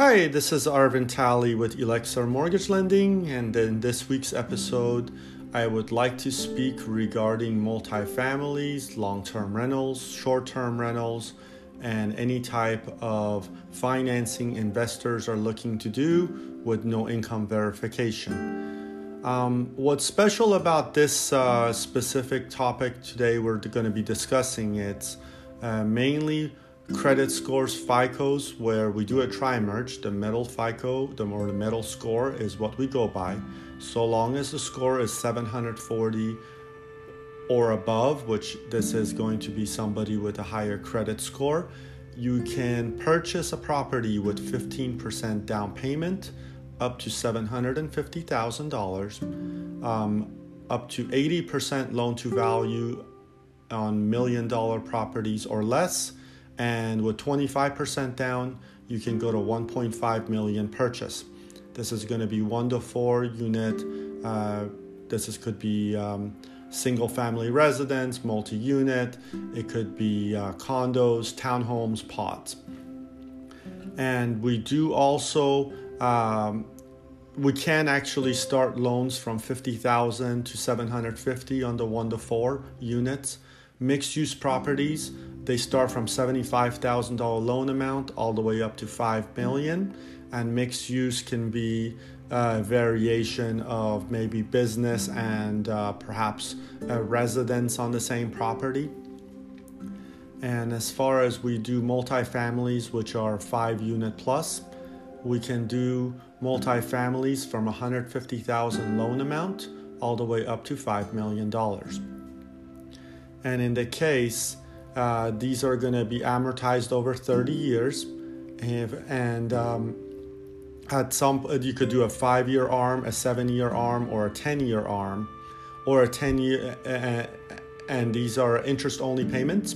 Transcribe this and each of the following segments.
Hi, this is Arvind Talley with Elixir Mortgage Lending, and in this week's episode, I would like to speak regarding multifamilies, long-term rentals, short-term rentals, and any type of financing investors are looking to do with no income verification. What's special about this specific topic today we're going to be discussing, it's mainly credit scores, FICOs, where we do a tri-merge. The middle FICO, the middle score is what we go by. So long as the score is 740 or above, which this is going to be somebody with a higher credit score, you can purchase a property with 15% down payment up to $750,000, up to 80% loan to value on $1 million properties or less. And with 25% down, you can go to 1.5 million purchase. This is going to be 1 to 4 unit. This could be single family residence, multi-unit. It could be condos, townhomes, pods. And we do also, we can actually start loans from 50,000 to 750 on the 1 to 4 units. Mixed-use properties, they start from $75,000 loan amount all the way up to $5 million. And mixed-use can be a variation of maybe business and perhaps a residence on the same property. And as far as we do multifamilies, which are 5-unit plus, we can do multifamilies from $150,000 loan amount all the way up to $5 million. And in the case, these are going to be amortized over 30 years. And at some, you could do a 5-year ARM, a 7-year ARM, or a 10-year ARM, or a 10-year. And these are interest-only payments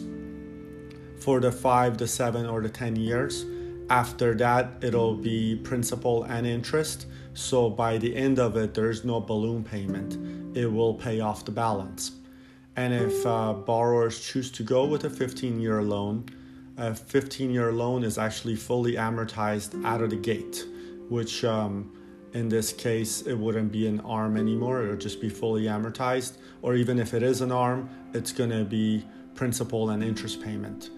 for the 5, the 7, or the 10 years. After that, it'll be principal and interest. So by the end of it, there's no balloon payment. It will pay off the balance. And if borrowers choose to go with a 15-year loan, a 15-year loan is actually fully amortized out of the gate, which in this case, it wouldn't be an ARM anymore. It'll just be fully amortized. Or even if it is an ARM, it's going to be principal and interest payment.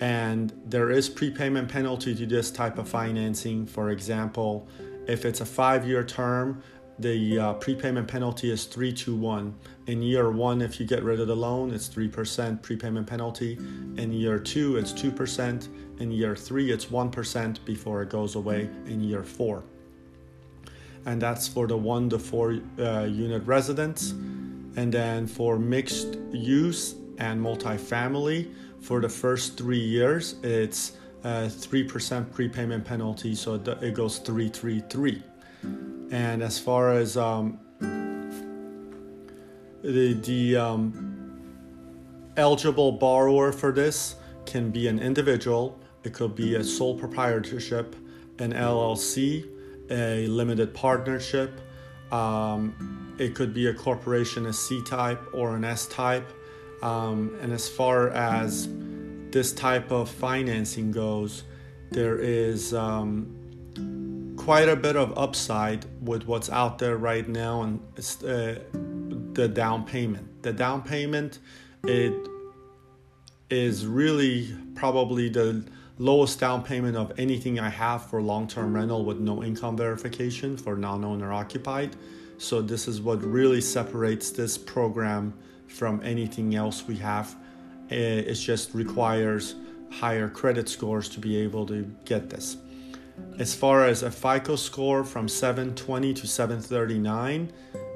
And there is prepayment penalty to this type of financing. For example, if it's a 5-year term, the prepayment penalty is 3-1. In year 1, if you get rid of the loan, it's 3% prepayment penalty. In year 2, it's 2%. In year 3, it's 1% before it goes away in year 4. And that's for the 1 to 4 unit residence. And then for mixed use and multifamily, for the first 3 years, it's 3% prepayment penalty. So it goes 3-3-3. And as far as the eligible borrower for this can be an individual, it could be a sole proprietorship, an LLC, a limited partnership, it could be a corporation, a C-type or an S-type. And as far as this type of financing goes, there is quite a bit of upside with what's out there right now, and it's, the down payment. The down payment, it is really probably the lowest down payment of anything I have for long-term rental with no income verification for non-owner occupied. So this is what really separates this program from anything else we have. It just requires higher credit scores to be able to get this. As far as a FICO score from 720 to 739,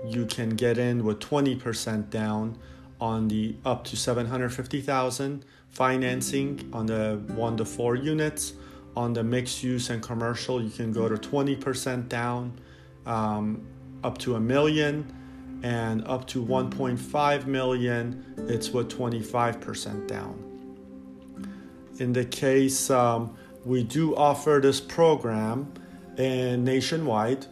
you can get in with 20% down on the up to $750,000 financing on the 1 to 4 units. On the mixed use and commercial, you can go to 20% down, up to $1 million, and up to 1.5 million, it's with 25% down. In the case, we do offer this program nationwide.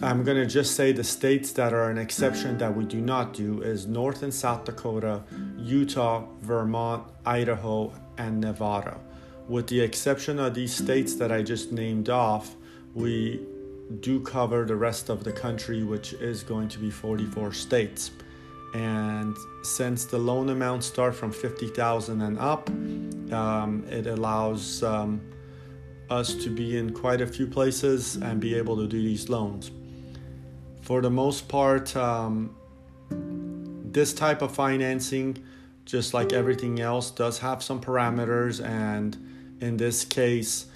I'm going to just say the states that are an exception that we do not do is North and South Dakota, Utah, Vermont, Idaho, and Nevada. With the exception of these states that I just named off, we do cover the rest of the country, which is going to be 44 states. And since the loan amounts start from $50,000 and up, it allows us to be in quite a few places and be able to do these loans. For the most part, this type of financing, just like everything else, does have some parameters, and in this case,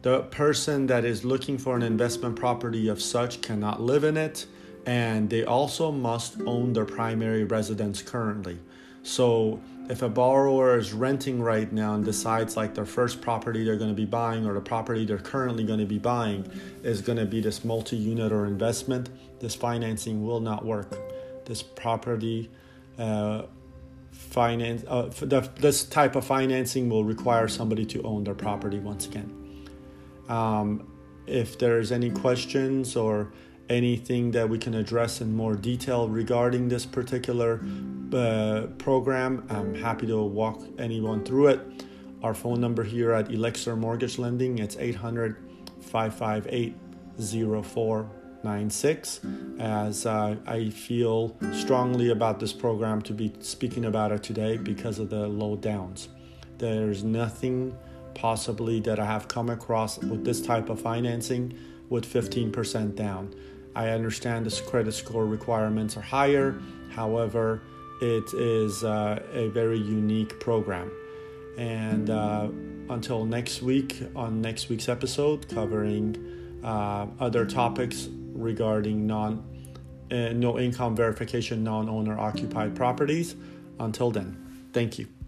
the person that is looking for an investment property of such cannot live in it, and they also must own their primary residence currently. So if a borrower is renting right now and decides like their first property they're going to be buying, or the property they're currently going to be buying, is going to be this multi-unit or investment, this financing will not work. This property this type of financing will require somebody to own their property once again. If there's any questions or anything that we can address in more detail regarding this particular program, I'm happy to walk anyone through it. Our phone number here at Elixir Mortgage Lending, it's 800-558-0496, as I feel strongly about this program to be speaking about it today because of the low downs. There's nothing possibly that I have come across with this type of financing with 15% down. I understand the credit score requirements are higher. However, it is a very unique program. And until next week, on next week's episode, covering other topics regarding no income verification, non-owner occupied properties. Until then, thank you.